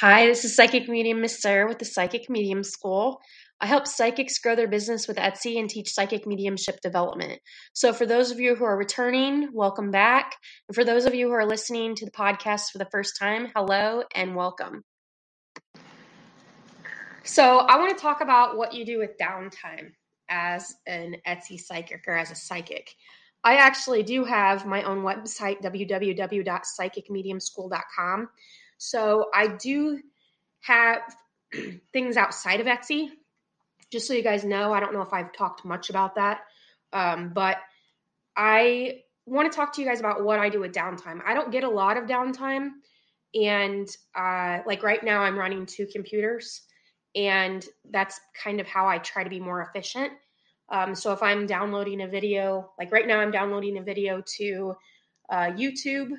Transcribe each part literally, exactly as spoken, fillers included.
Hi, this is Psychic Medium Miss Sarah with the Psychic Medium School. I help psychics grow their business with Etsy and teach psychic mediumship development. So for those of you who are returning, welcome back. And for those of you who are listening to the podcast for the first time, hello and welcome. So I want to talk about what you do with downtime as an Etsy psychic or as a psychic. I actually do have my own website, w w w dot psychic medium school dot com. So I do have things outside of Etsy, just so you guys know. I don't know if I've talked much about that, um, but I want to talk to you guys about what I do with downtime. I don't get a lot of downtime, and uh, like right now I'm running two computers, and that's kind of how I try to be more efficient. Um, so if I'm downloading a video, like right now I'm downloading a video to uh, YouTube.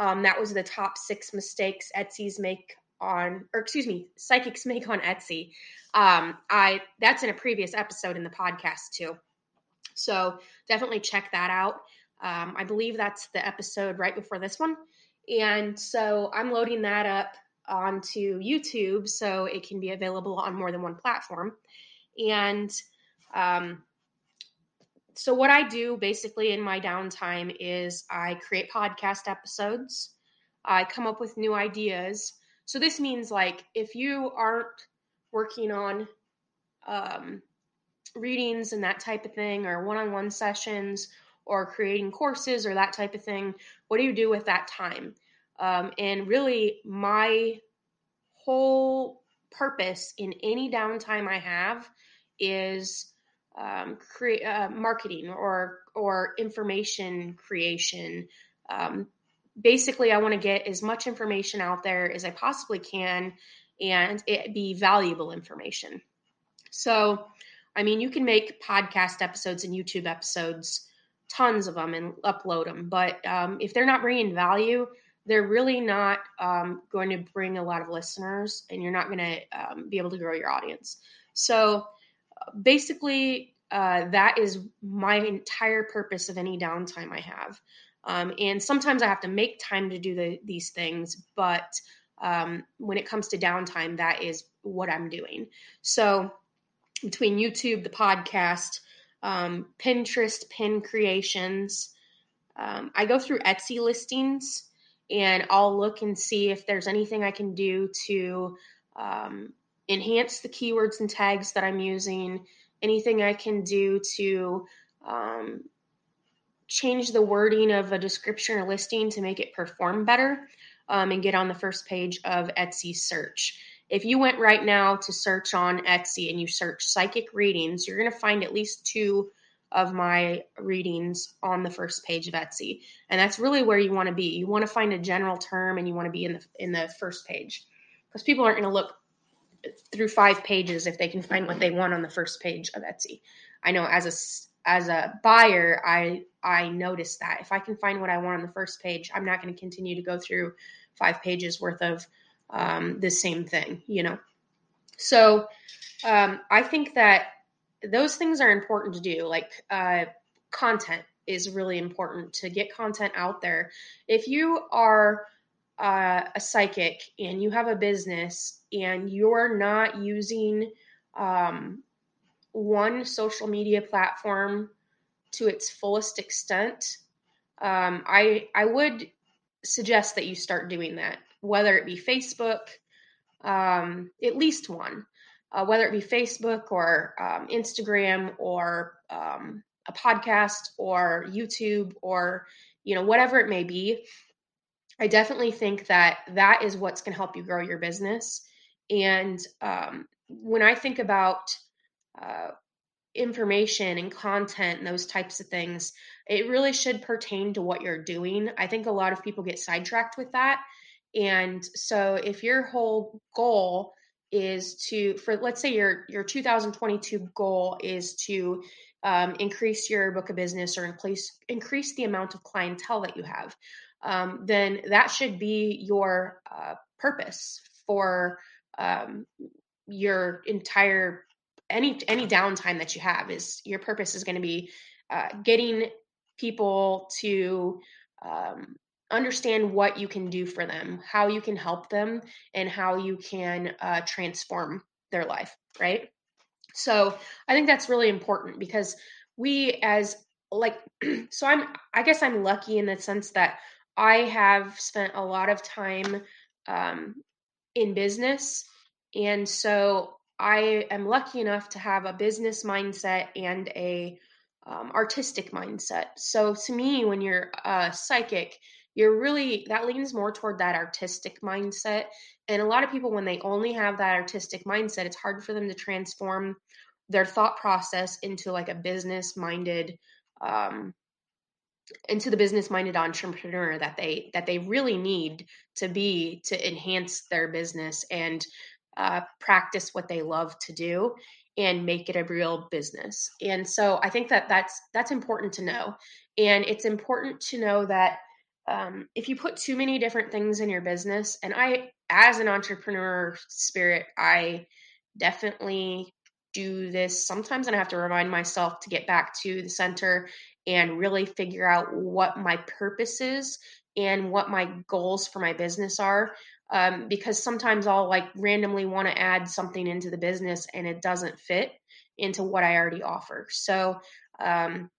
Um, that was the top six mistakes Etsy's make on, or excuse me, psychics make on Etsy. Um, I that's in a previous episode in the podcast too. So definitely check that out. Um, I believe that's the episode right before this one. And so I'm loading that up onto YouTube so it can be available on more than one platform. And um, so what I do basically in my downtime is I create podcast episodes. I come up with new ideas. So this means like if you aren't working on um, readings and that type of thing, or one-on-one sessions or creating courses or that type of thing, what do you do with that time? Um, and really my whole purpose in any downtime I have is Um, create uh, marketing or or information creation. Um, basically, I want to get as much information out there as I possibly can, and it be valuable information. So, I mean, you can make podcast episodes and YouTube episodes, tons of them, and upload them. But um, if they're not bringing value, they're really not um, going to bring a lot of listeners, and you're not going to um, be able to grow your audience. So Basically, uh, that is my entire purpose of any downtime I have. Um, and sometimes I have to make time to do the, these things, but um, when it comes to downtime, that is what I'm doing. So between YouTube, the podcast, um, Pinterest, pin creations, um, I go through Etsy listings and I'll look and see if there's anything I can do to um, enhance the keywords and tags that I'm using, anything I can do to um, change the wording of a description or listing to make it perform better um, and get on the first page of Etsy search. If you went right now to search on Etsy and you search psychic readings, you're going to find at least two of my readings on the first page of Etsy. And that's really where you want to be. You want to find a general term and you want to be in the in the first page, because people aren't going to look through five pages if they can find what they want on the first page of Etsy. I know as a, as a buyer, I, I noticed that if I can find what I want on the first page, I'm not going to continue to go through five pages worth of, um, the same thing, you know? So, um, I think that those things are important to do. Like, uh, content is really important to get content out there. If you are Uh, a psychic and you have a business and you're not using um, one social media platform to its fullest extent, um, I I would suggest that you start doing that, whether it be Facebook, um, at least one, uh, whether it be Facebook or um, Instagram or um, a podcast or YouTube or, you know, whatever it may be. I definitely think that that is what's going to help you grow your business. And um, when I think about uh, information and content and those types of things, it really should pertain to what you're doing. I think a lot of people get sidetracked with that. And so if your whole goal is to, for let's say your, your two thousand twenty-two goal is to um, increase your book of business or increase, increase the amount of clientele that you have, Um, then that should be your uh, purpose for um, your entire, any any downtime that you have. Is your purpose is going to be uh, getting people to um, understand what you can do for them, how you can help them, and how you can uh, transform their life, right? So I think that's really important because we as like, so I'm, I guess I'm lucky in the sense that I have spent a lot of time um, in business. And so I am lucky enough to have a business mindset and a um, artistic mindset. So to me, when you're a psychic, you're really, that leans more toward that artistic mindset. And a lot of people, when they only have that artistic mindset, it's hard for them to transform their thought process into like a business minded, um, into the business minded entrepreneur that they, that they really need to be, to enhance their business and uh, practice what they love to do and make it a real business. And so I think that that's, that's important to know. And it's important to know that Um, if you put too many different things in your business, and I, as an entrepreneur spirit, I definitely do this sometimes, and I have to remind myself to get back to the center and really figure out what my purpose is and what my goals for my business are. Um, because sometimes I'll like randomly want to add something into the business and it doesn't fit into what I already offer. So, um,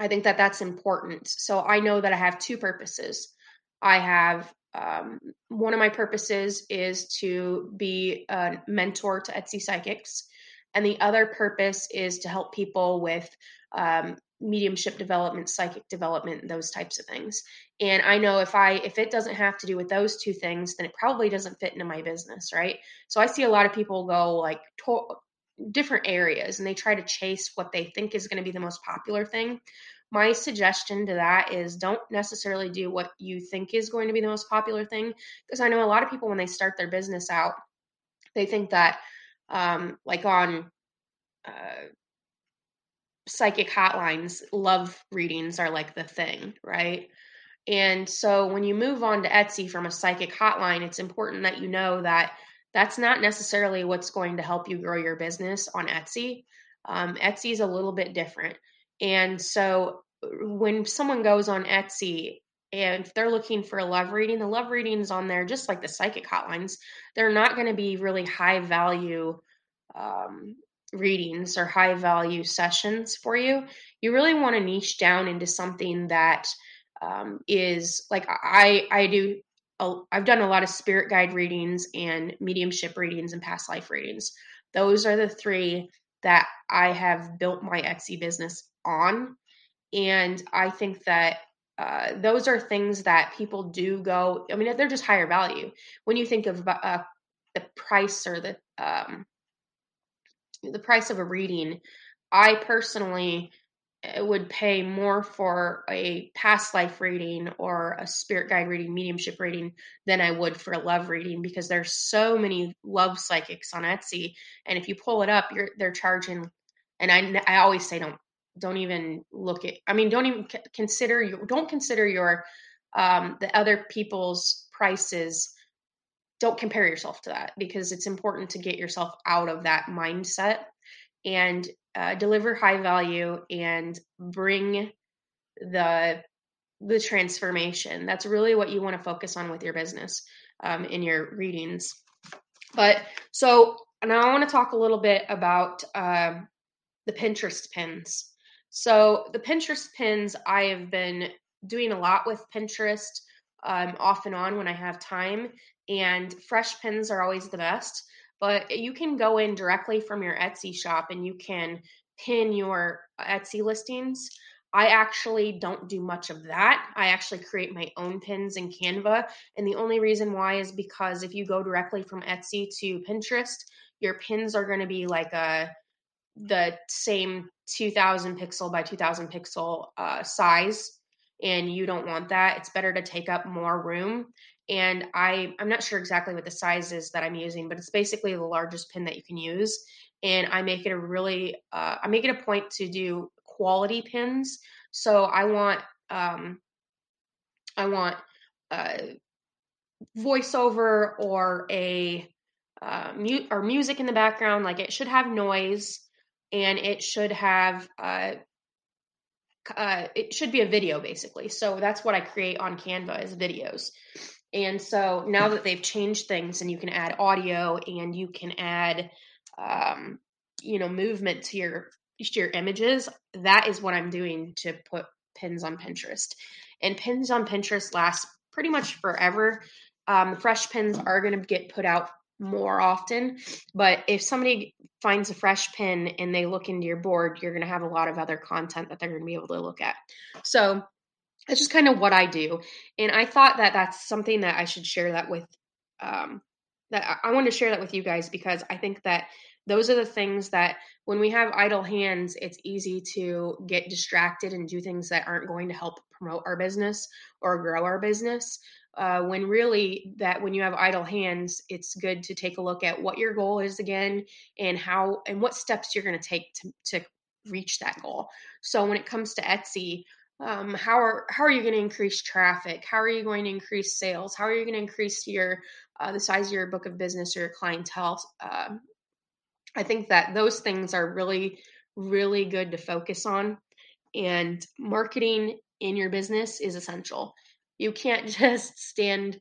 I think that that's important. So I know that I have two purposes. I have, um, one of my purposes is to be a mentor to Etsy psychics. And the other purpose is to help people with, um, mediumship development, psychic development, those types of things. And I know if I, if it doesn't have to do with those two things, then it probably doesn't fit into my business. Right. So I see a lot of people go like to- different areas and they try to chase what they think is going to be the most popular thing. My suggestion to that is don't necessarily do what you think is going to be the most popular thing. Because I know a lot of people when they start their business out, they think that um, like on uh, psychic hotlines, love readings are like the thing, right? And so when you move on to Etsy from a psychic hotline, it's important that you know that that's not necessarily what's going to help you grow your business on Etsy. Um, Etsy is a little bit different. And so when someone goes on Etsy and if they're looking for a love reading, the love readings on there, just like the psychic hotlines, they're not going to be really high value um, readings or high value sessions for you. You really want to niche down into something that um, is like I, I do. I've done a lot of spirit guide readings and mediumship readings and past life readings. Those are the three that I have built my Etsy business on. And I think that uh, those are things that people do go, I mean, they're just higher value. When you think of uh, the price or the, um, the price of a reading, I personally it would pay more for a past life reading or a spirit guide reading, mediumship reading than I would for a love reading because there's so many love psychics on Etsy. And if you pull it up, you're, they're charging. And I, I always say, don't, don't even look at, I mean, don't even consider your, don't consider your, um, the other people's prices. Don't compare yourself to that because it's important to get yourself out of that mindset and Uh, deliver high value and bring the the transformation. That's really what you want to focus on with your business um, in your readings. But so now I want to talk a little bit about uh, the Pinterest pins. So the Pinterest pins, I have been doing a lot with Pinterest um, off and on when I have time, and fresh pins are always the best. But you can go in directly from your Etsy shop and you can pin your Etsy listings. I actually don't do much of that. I actually create my own pins in Canva. And the only reason why is because if you go directly from Etsy to Pinterest, your pins are going to be like a the same two thousand pixel by two thousand pixel uh, size. And you don't want that. It's better to take up more room. And I, I'm not sure exactly what the size is that I'm using, but it's basically the largest pin that you can use. And I make it a really, uh, I make it a point to do quality pins. So I want, um, I want a voiceover or a uh, mu- or music in the background. Like it should have noise, and it should have uh, uh, it should be a video basically. So that's what I create on Canva is videos. And so now that they've changed things and you can add audio and you can add, um, you know, movement to your, to your images, that is what I'm doing to put pins on Pinterest. And pins on Pinterest last pretty much forever. Um, the fresh pins are going to get put out more often, but if somebody finds a fresh pin and they look into your board, you're going to have a lot of other content that they're going to be able to look at. So that's just kind of what I do. And I thought that that's something that I should share that with, um, that I, I want to share that with you guys, because I think that those are the things that when we have idle hands, it's easy to get distracted and do things that aren't going to help promote our business or grow our business. Uh, when really that when you have idle hands, it's good to take a look at what your goal is again and how and what steps you're going to take to to reach that goal. So when it comes to Etsy, um, how are how are you going to increase traffic? How are you going to increase sales? How are you going to increase your uh, the size of your book of business or your clientele? Uh, I think that those things are really, really good to focus on. And marketing in your business is essential. You can't just stand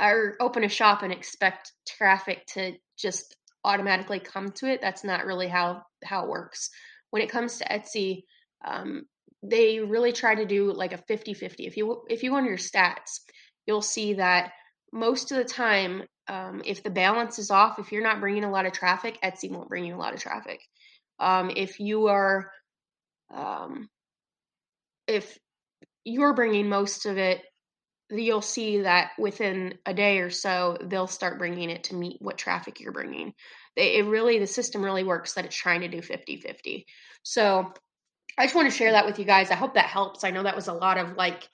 or open a shop and expect traffic to just automatically come to it. That's not really how, how it works. When it comes to Etsy, um, they really try to do like a fifty-fifty. If you, if you go into your stats, you'll see that most of the time, um, if the balance is off, if you're not bringing a lot of traffic, Etsy won't bring you a lot of traffic. Um, if you are, um, if you're bringing most of it, you'll see that within a day or so, they'll start bringing it to meet what traffic you're bringing. They, it really, the system really works that it's trying to do fifty-fifty. So I just want to share that with you guys. I hope that helps. I know that was a lot of like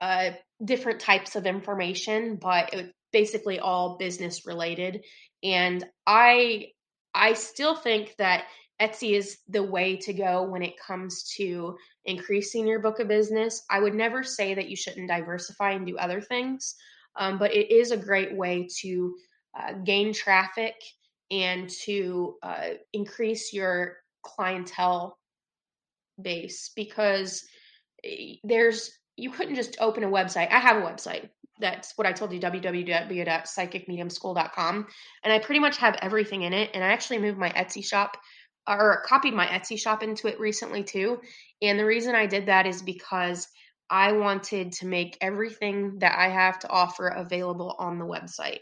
uh, different types of information, but it was basically all business related. And I, I still think that Etsy is the way to go when it comes to increasing your book of business. I would never say that you shouldn't diversify and do other things, um, but it is a great way to uh, gain traffic and to uh, increase your clientele base, because there's you couldn't just open a website. I have a website. That's what I told you, w w w dot psychic medium school dot com. And I pretty much have everything in it. And I actually moved my Etsy shop or copied my Etsy shop into it recently too. And the reason I did that is because I wanted to make everything that I have to offer available on the website.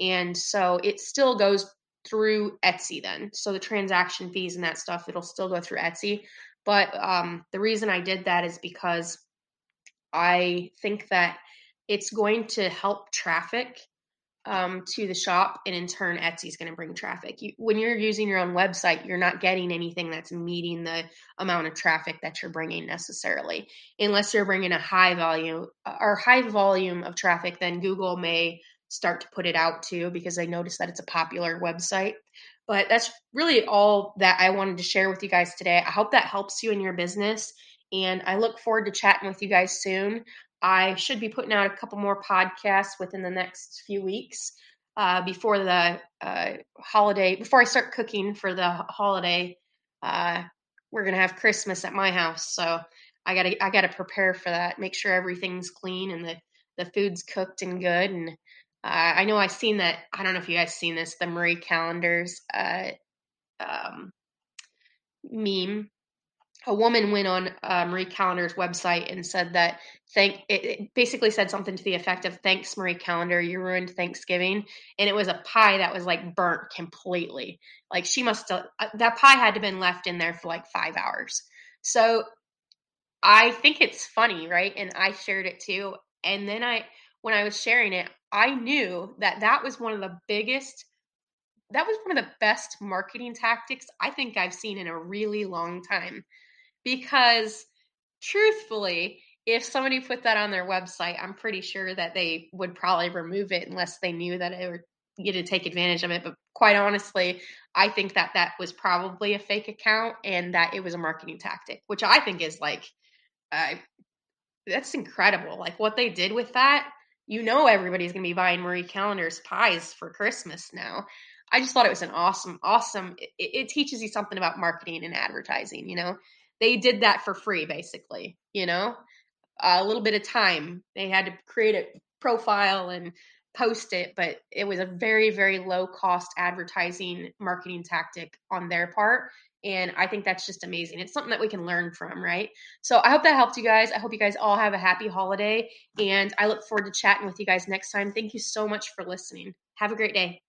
And so it still goes through Etsy then. So the transaction fees and that stuff, it'll still go through Etsy. But um, the reason I did that is because I think that it's going to help traffic um, to the shop, and in turn, Etsy is going to bring traffic. You, when you're using your own website, you're not getting anything that's meeting the amount of traffic that you're bringing necessarily, unless you're bringing a high volume or high volume of traffic. Then Google may start to put it out too, because they notice that it's a popular website. But that's really all that I wanted to share with you guys today. I hope that helps you in your business, and I look forward to chatting with you guys soon. I should be putting out a couple more podcasts within the next few weeks uh, before the uh, holiday, before I start cooking for the holiday. Uh, we're going to have Christmas at my house. So I got to, I got to prepare for that, make sure everything's clean and the, the food's cooked and good. And uh, I know I've seen that. I don't know if you guys seen this, the Marie Callender's uh, um, meme. A woman went on uh, Marie Callender's website and said that thank it, it basically said something to the effect of, "Thanks, Marie Callender, you ruined Thanksgiving." And it was a pie that was like burnt completely. Like she must have, that pie had to been left in there for like five hours. So I think it's funny, right? And I shared it too. And then I, when I was sharing it, I knew that that was one of the biggest. That was one of the best marketing tactics I think I've seen in a really long time. Because truthfully, if somebody put that on their website, I'm pretty sure that they would probably remove it unless they knew that it were going to take advantage of it. But quite honestly, I think that that was probably a fake account and that it was a marketing tactic, which I think is like, uh, that's incredible. Like what they did with that, you know, everybody's going to be buying Marie Callender's pies for Christmas now. I just thought it was an awesome, awesome, it, it teaches you something about marketing and advertising, you know. they did that for free, basically, you know, a little bit of time. They had to create a profile and post it, but it was a very, very low cost advertising marketing tactic on their part. And I think that's just amazing. It's something that we can learn from, right? So I hope that helped you guys. I hope you guys all have a happy holiday. And I look forward to chatting with you guys next time. Thank you so much for listening. Have a great day.